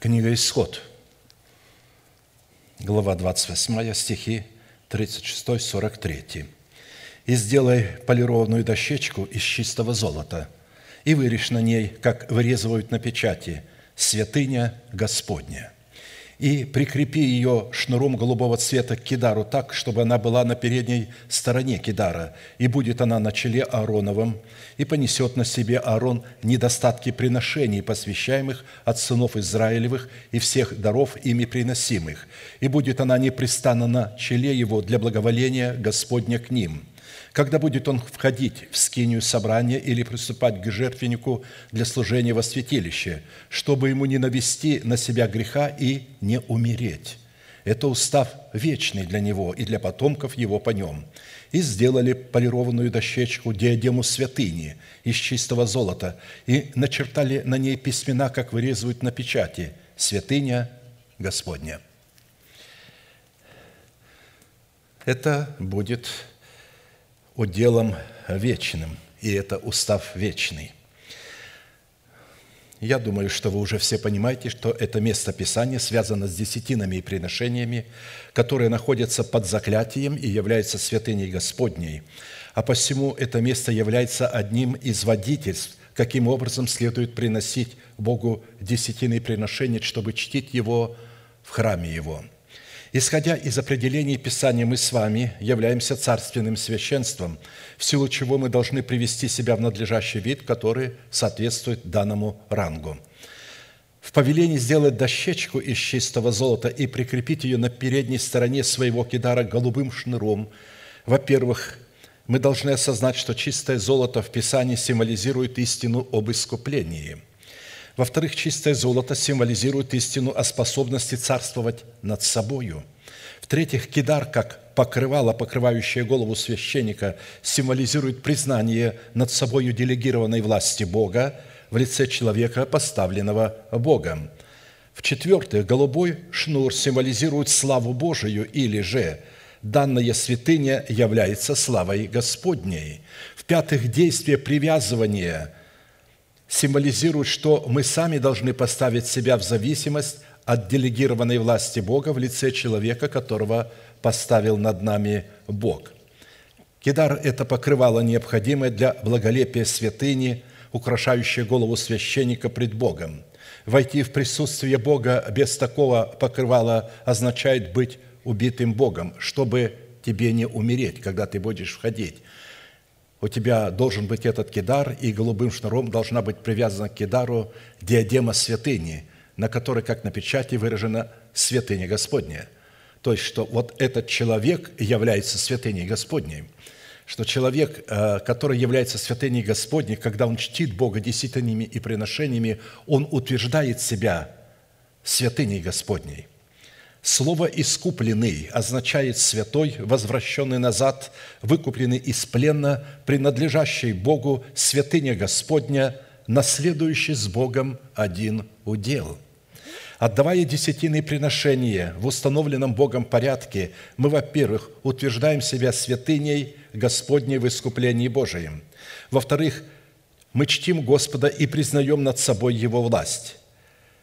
Книга «Исход», глава 28, стихи 36-43. «И сделай полированную дощечку из чистого золота, и вырежь на ней, как вырезывают на печати, святыня Господня, и прикрепи ее шнуром голубого цвета к кидару так, чтобы она была на передней стороне кидара, и будет она на челе Аароновом, и понесет на себе Аарон недостатки приношений, посвящаемых от сынов Израилевых и всех даров ими приносимых, и будет она непрестанно на челе его для благоволения Господня к ним». Когда будет он входить в скинию собрания или приступать к жертвеннику для служения во святилище, чтобы ему не навести на себя греха и не умереть. Это устав вечный для него и для потомков его по нем. И сделали полированную дощечку, диадему святыни из чистого золота, и начертали на ней письмена, как вырезывают на печати, святыня Господня. Это будет уделом вечным, и это устав вечный. Я думаю, что вы уже все понимаете, что это место Писания связано с десятинами и приношениями, которые находятся под заклятием и являются святыней Господней, а посему это место является одним из водительств, каким образом следует приносить Богу десятины и приношения, чтобы чтить Его в храме Его. Исходя из определений Писания, мы с вами являемся царственным священством, в силу чего мы должны привести себя в надлежащий вид, который соответствует данному рангу. В повелении сделать дощечку из чистого золота и прикрепить ее на передней стороне своего кидара голубым шнуром. Во-первых, мы должны осознать, что чистое золото в Писании символизирует истину об искуплении. Во-вторых, чистое золото символизирует истину о способности царствовать над собою. В-третьих, кидар, как покрывало, покрывающее голову священника, символизирует признание над собою делегированной власти Бога в лице человека, поставленного Богом. В-четвертых, голубой шнур символизирует славу Божию, или же данная святыня является славой Господней. В-пятых, действие привязывания – символизирует, что мы сами должны поставить себя в зависимость от делегированной власти Бога в лице человека, которого поставил над нами Бог. Кидар – это покрывало, необходимое для благолепия святыни, украшающее голову священника пред Богом. Войти в присутствие Бога без такого покрывала означает быть убитым Богом, чтобы тебе не умереть, когда ты будешь входить. У тебя должен быть этот кидар, и голубым шнуром должна быть привязана к кидару диадема святыни, на которой, как на печати, выражена святыня Господня. То есть, что вот этот человек является святыней Господней. Что человек, который является святыней Господней, когда он чтит Бога десятинами и приношениями, он утверждает себя святыней Господней. Слово «искупленный» означает «святой», «возвращенный назад», «выкупленный из плена», «принадлежащий Богу», «святыня Господня», «наследующий с Богом один удел». Отдавая десятины приношения в установленном Богом порядке, мы, во-первых, утверждаем себя святыней Господней в искуплении Божием. Во-вторых, мы чтим Господа и признаем над собой Его власть.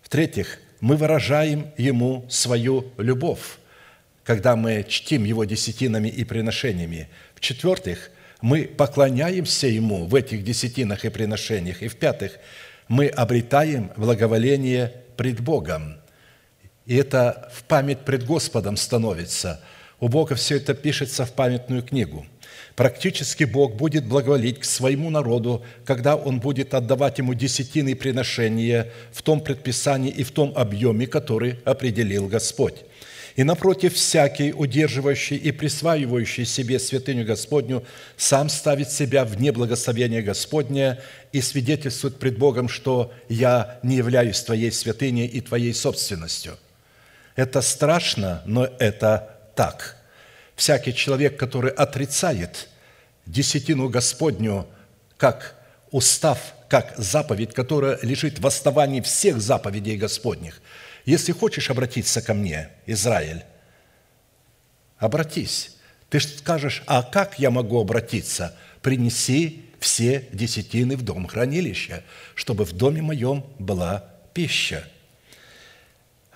В-третьих, мы выражаем Ему свою любовь, когда мы чтим Его десятинами и приношениями. В-четвертых, мы поклоняемся Ему в этих десятинах и приношениях. И в-пятых, мы обретаем благоволение пред Богом. И это в память пред Господом становится. У Бога все это пишется в памятную книгу. Практически Бог будет благоволить к своему народу, когда Он будет отдавать ему десятины приношения в том предписании и в том объеме, который определил Господь. И напротив, всякий, удерживающий и присваивающий себе святыню Господню, сам ставит себя вне благословения Господня и свидетельствует пред Богом, что «я не являюсь твоей святыней и твоей собственностью». Это страшно, но это так. Всякий человек, который отрицает десятину Господню как устав, как заповедь, которая лежит в основании всех заповедей Господних. Если хочешь обратиться ко мне, Израиль, обратись. Ты скажешь, а как я могу обратиться? Принеси все десятины в дом хранилища, чтобы в доме моем была пища.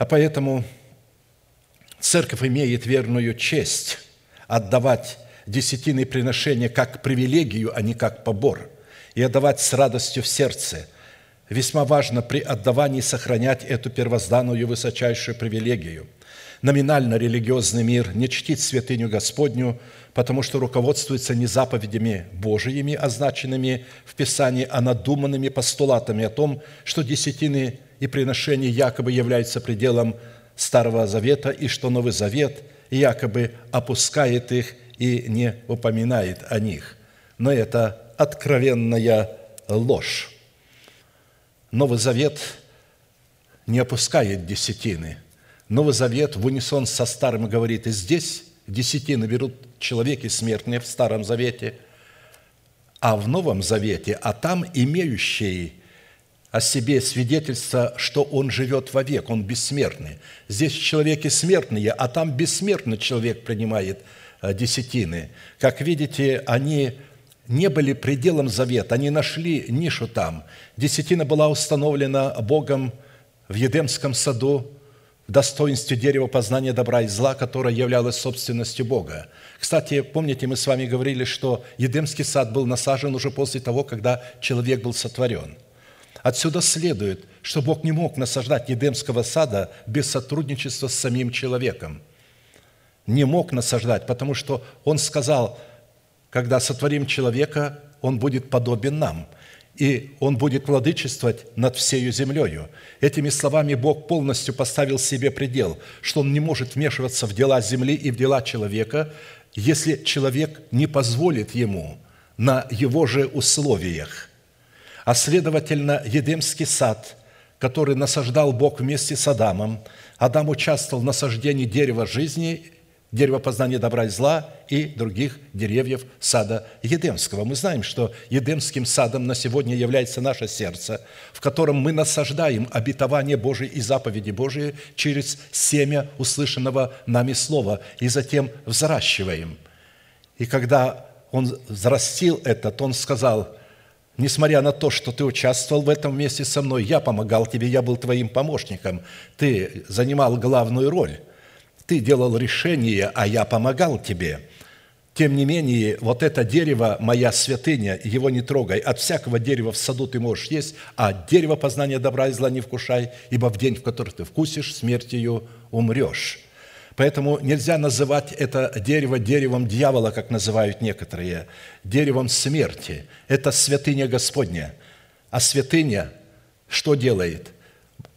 А поэтому церковь имеет верную честь отдавать десятины приношения как привилегию, а не как побор, и отдавать с радостью в сердце. Весьма важно при отдавании сохранять эту первозданную высочайшую привилегию. Номинально религиозный мир не чтит святыню Господню, потому что руководствуется не заповедями Божиими, означенными в Писании, а надуманными постулатами о том, что десятины и приношения якобы являются пределом Старого Завета, и что Новый Завет якобы опускает их и не упоминает о них. Но это откровенная ложь. Новый Завет не опускает десятины. Новый Завет в унисон со Старым говорит, и здесь десятины берут человеки смертные в Старом Завете, а в Новом Завете, а там имеющий о себе свидетельство, что он живет вовек, он бессмертный. Здесь человеки смертные, а там бессмертный человек принимает десятины. Как видите, они не были пределом завета, они нашли нишу там. Десятина была установлена Богом в Едемском саду, в достоинстве дерева познания добра и зла, которое являлось собственностью Бога. Кстати, помните, мы с вами говорили, что Едемский сад был насажен уже после того, когда человек был сотворен. Отсюда следует, что Бог не мог насаждать Едемского сада без сотрудничества с самим человеком. Не мог насаждать, потому что Он сказал, когда сотворим человека, он будет подобен нам, и он будет владычествовать над всею землею. Этими словами Бог полностью поставил себе предел, что Он не может вмешиваться в дела земли и в дела человека, если человек не позволит ему на его же условиях. А следовательно, Едемский сад, который насаждал Бог вместе с Адамом, Адам участвовал в насаждении дерева жизни, дерева познания добра и зла и других деревьев сада Едемского. Мы знаем, что Едемским садом на сегодня является наше сердце, в котором мы насаждаем обетование Божие и заповеди Божии через семя услышанного нами слова и затем взращиваем. И когда он взрастил этот, он сказал: несмотря на то, что ты участвовал в этом вместе со мной, я помогал тебе, я был твоим помощником, ты занимал главную роль, ты делал решение, а я помогал тебе. Тем не менее, вот это дерево, моя святыня, его не трогай. От всякого дерева в саду ты можешь есть, а от дерева познания добра и зла не вкушай, ибо в день, в который ты вкусишь, смертью умрешь. Поэтому нельзя называть это дерево деревом дьявола, как называют некоторые, деревом смерти. Это святыня Господня. А святыня что делает?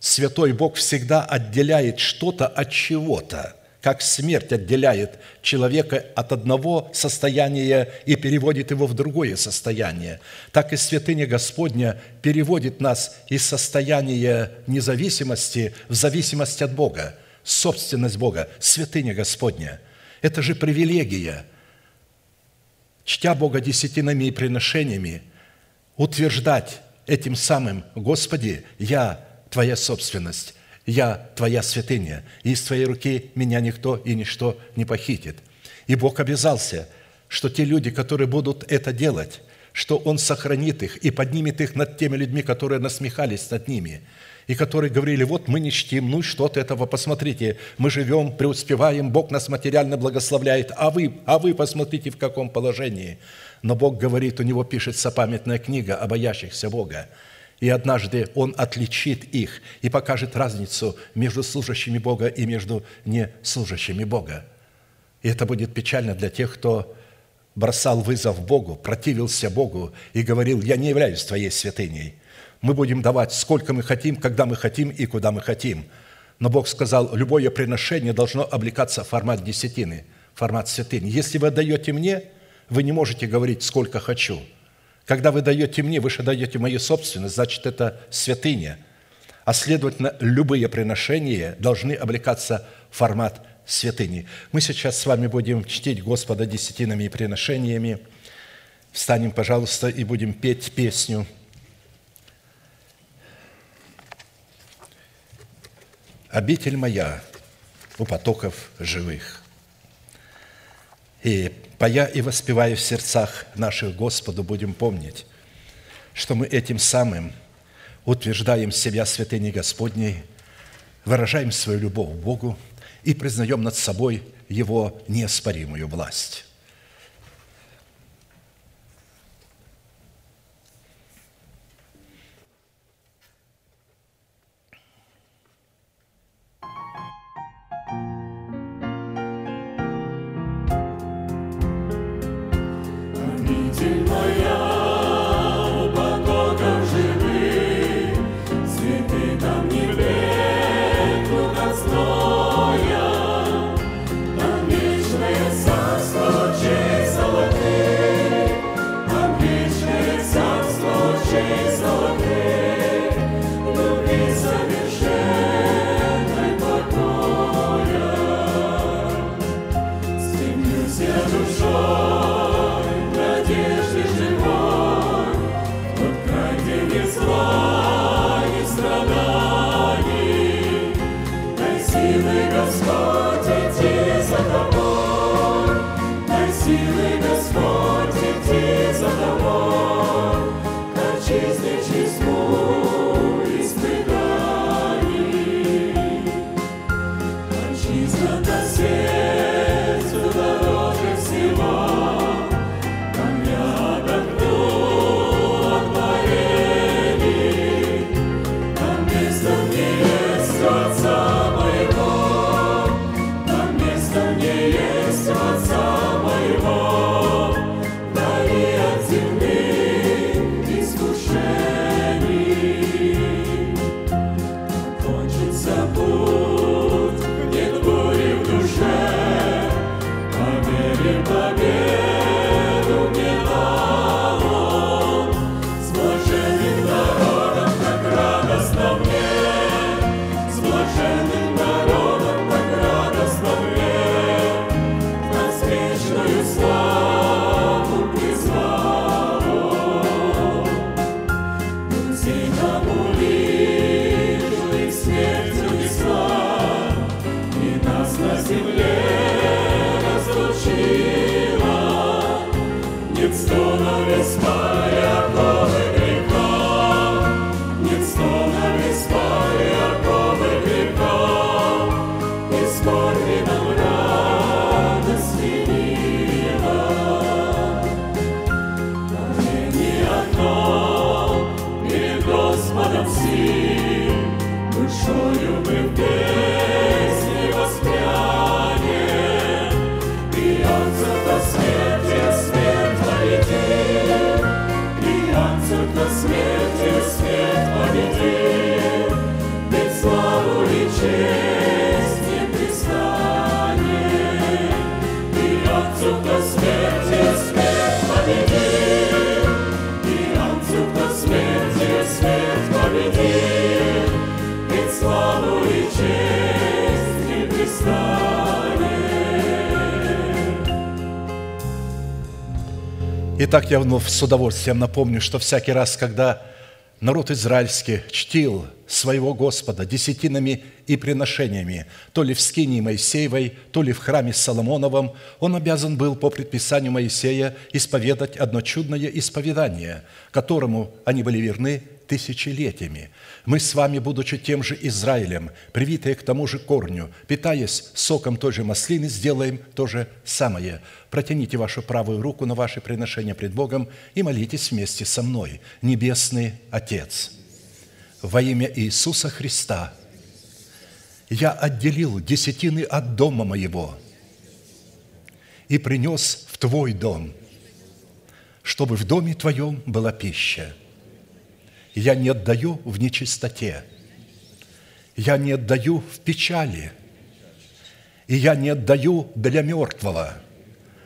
Святой Бог всегда отделяет что-то от чего-то, как смерть отделяет человека от одного состояния и переводит его в другое состояние. Так и святыня Господня переводит нас из состояния независимости в зависимость от Бога. Собственность Бога, святыня Господня. Это же привилегия. Чтя Бога десятинами и приношениями, утверждать этим самым: Господи, я Твоя собственность, я Твоя святыня, и из Твоей руки меня никто и ничто не похитит. И Бог обязался, что те люди, которые будут это делать, что Он сохранит их и поднимет их над теми людьми, которые насмехались над ними, и которые говорили: вот мы не чтим, ну и что от этого, посмотрите, мы живем, преуспеваем, Бог нас материально благословляет, а вы посмотрите, в каком положении. Но Бог говорит, у Него пишется памятная книга о боящихся Бога, и однажды Он отличит их и покажет разницу между служащими Бога и между неслужащими Бога. И это будет печально для тех, кто бросал вызов Богу, противился Богу и говорил: «Я не являюсь Твоей святыней». Мы будем давать сколько мы хотим, когда мы хотим и куда мы хотим. Но Бог сказал, любое приношение должно облекаться в формат десятины, формат святыни. Если вы даете мне, вы не можете говорить, сколько хочу. Когда вы даете мне, вы же даете мою собственность, значит, это святыня. А следовательно, любые приношения должны облекаться в формат святыни. Мы сейчас с вами будем чтить Господа десятинами и приношениями. Встанем, пожалуйста, и будем петь песню. «Обитель моя у потоков живых». И поя и воспевая в сердцах наших Господу, будем помнить, что мы этим самым утверждаем себя святыней Господней выражаем свою любовь к Богу и признаем над собой Его неоспоримую власть. Итак, я вновь с удовольствием напомню, что всякий раз, когда народ израильский чтил своего Господа десятинами и приношениями, то ли в скинии Моисеевой, то ли в храме Соломоновом, он обязан был по предписанию Моисея исповедать одно чудное исповедание, которому они были верны тысячелетиями. Мы с вами, будучи тем же Израилем, привитые к тому же корню, питаясь соком той же маслины, сделаем то же самое. Протяните вашу правую руку на ваше приношение пред Богом и молитесь вместе со мной. Небесный Отец, во имя Иисуса Христа я отделил десятины от дома моего и принес в Твой дом, чтобы в доме Твоем была пища. Я не отдаю в нечистоте, я не отдаю в печали, и я не отдаю для мертвого.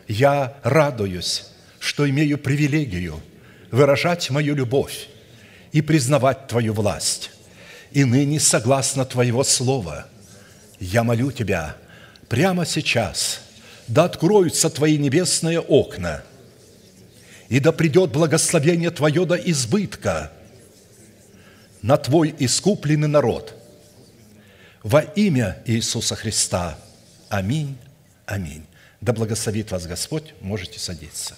Я радуюсь, что имею привилегию выражать мою любовь и признавать Твою власть. И ныне, согласно Твоего слова, я молю Тебя прямо сейчас, да откроются Твои небесные окна, и да придет благословение Твое до избытка на Твой искупленный народ. Во имя Иисуса Христа. Аминь. Аминь. Да благословит вас Господь. Можете садиться.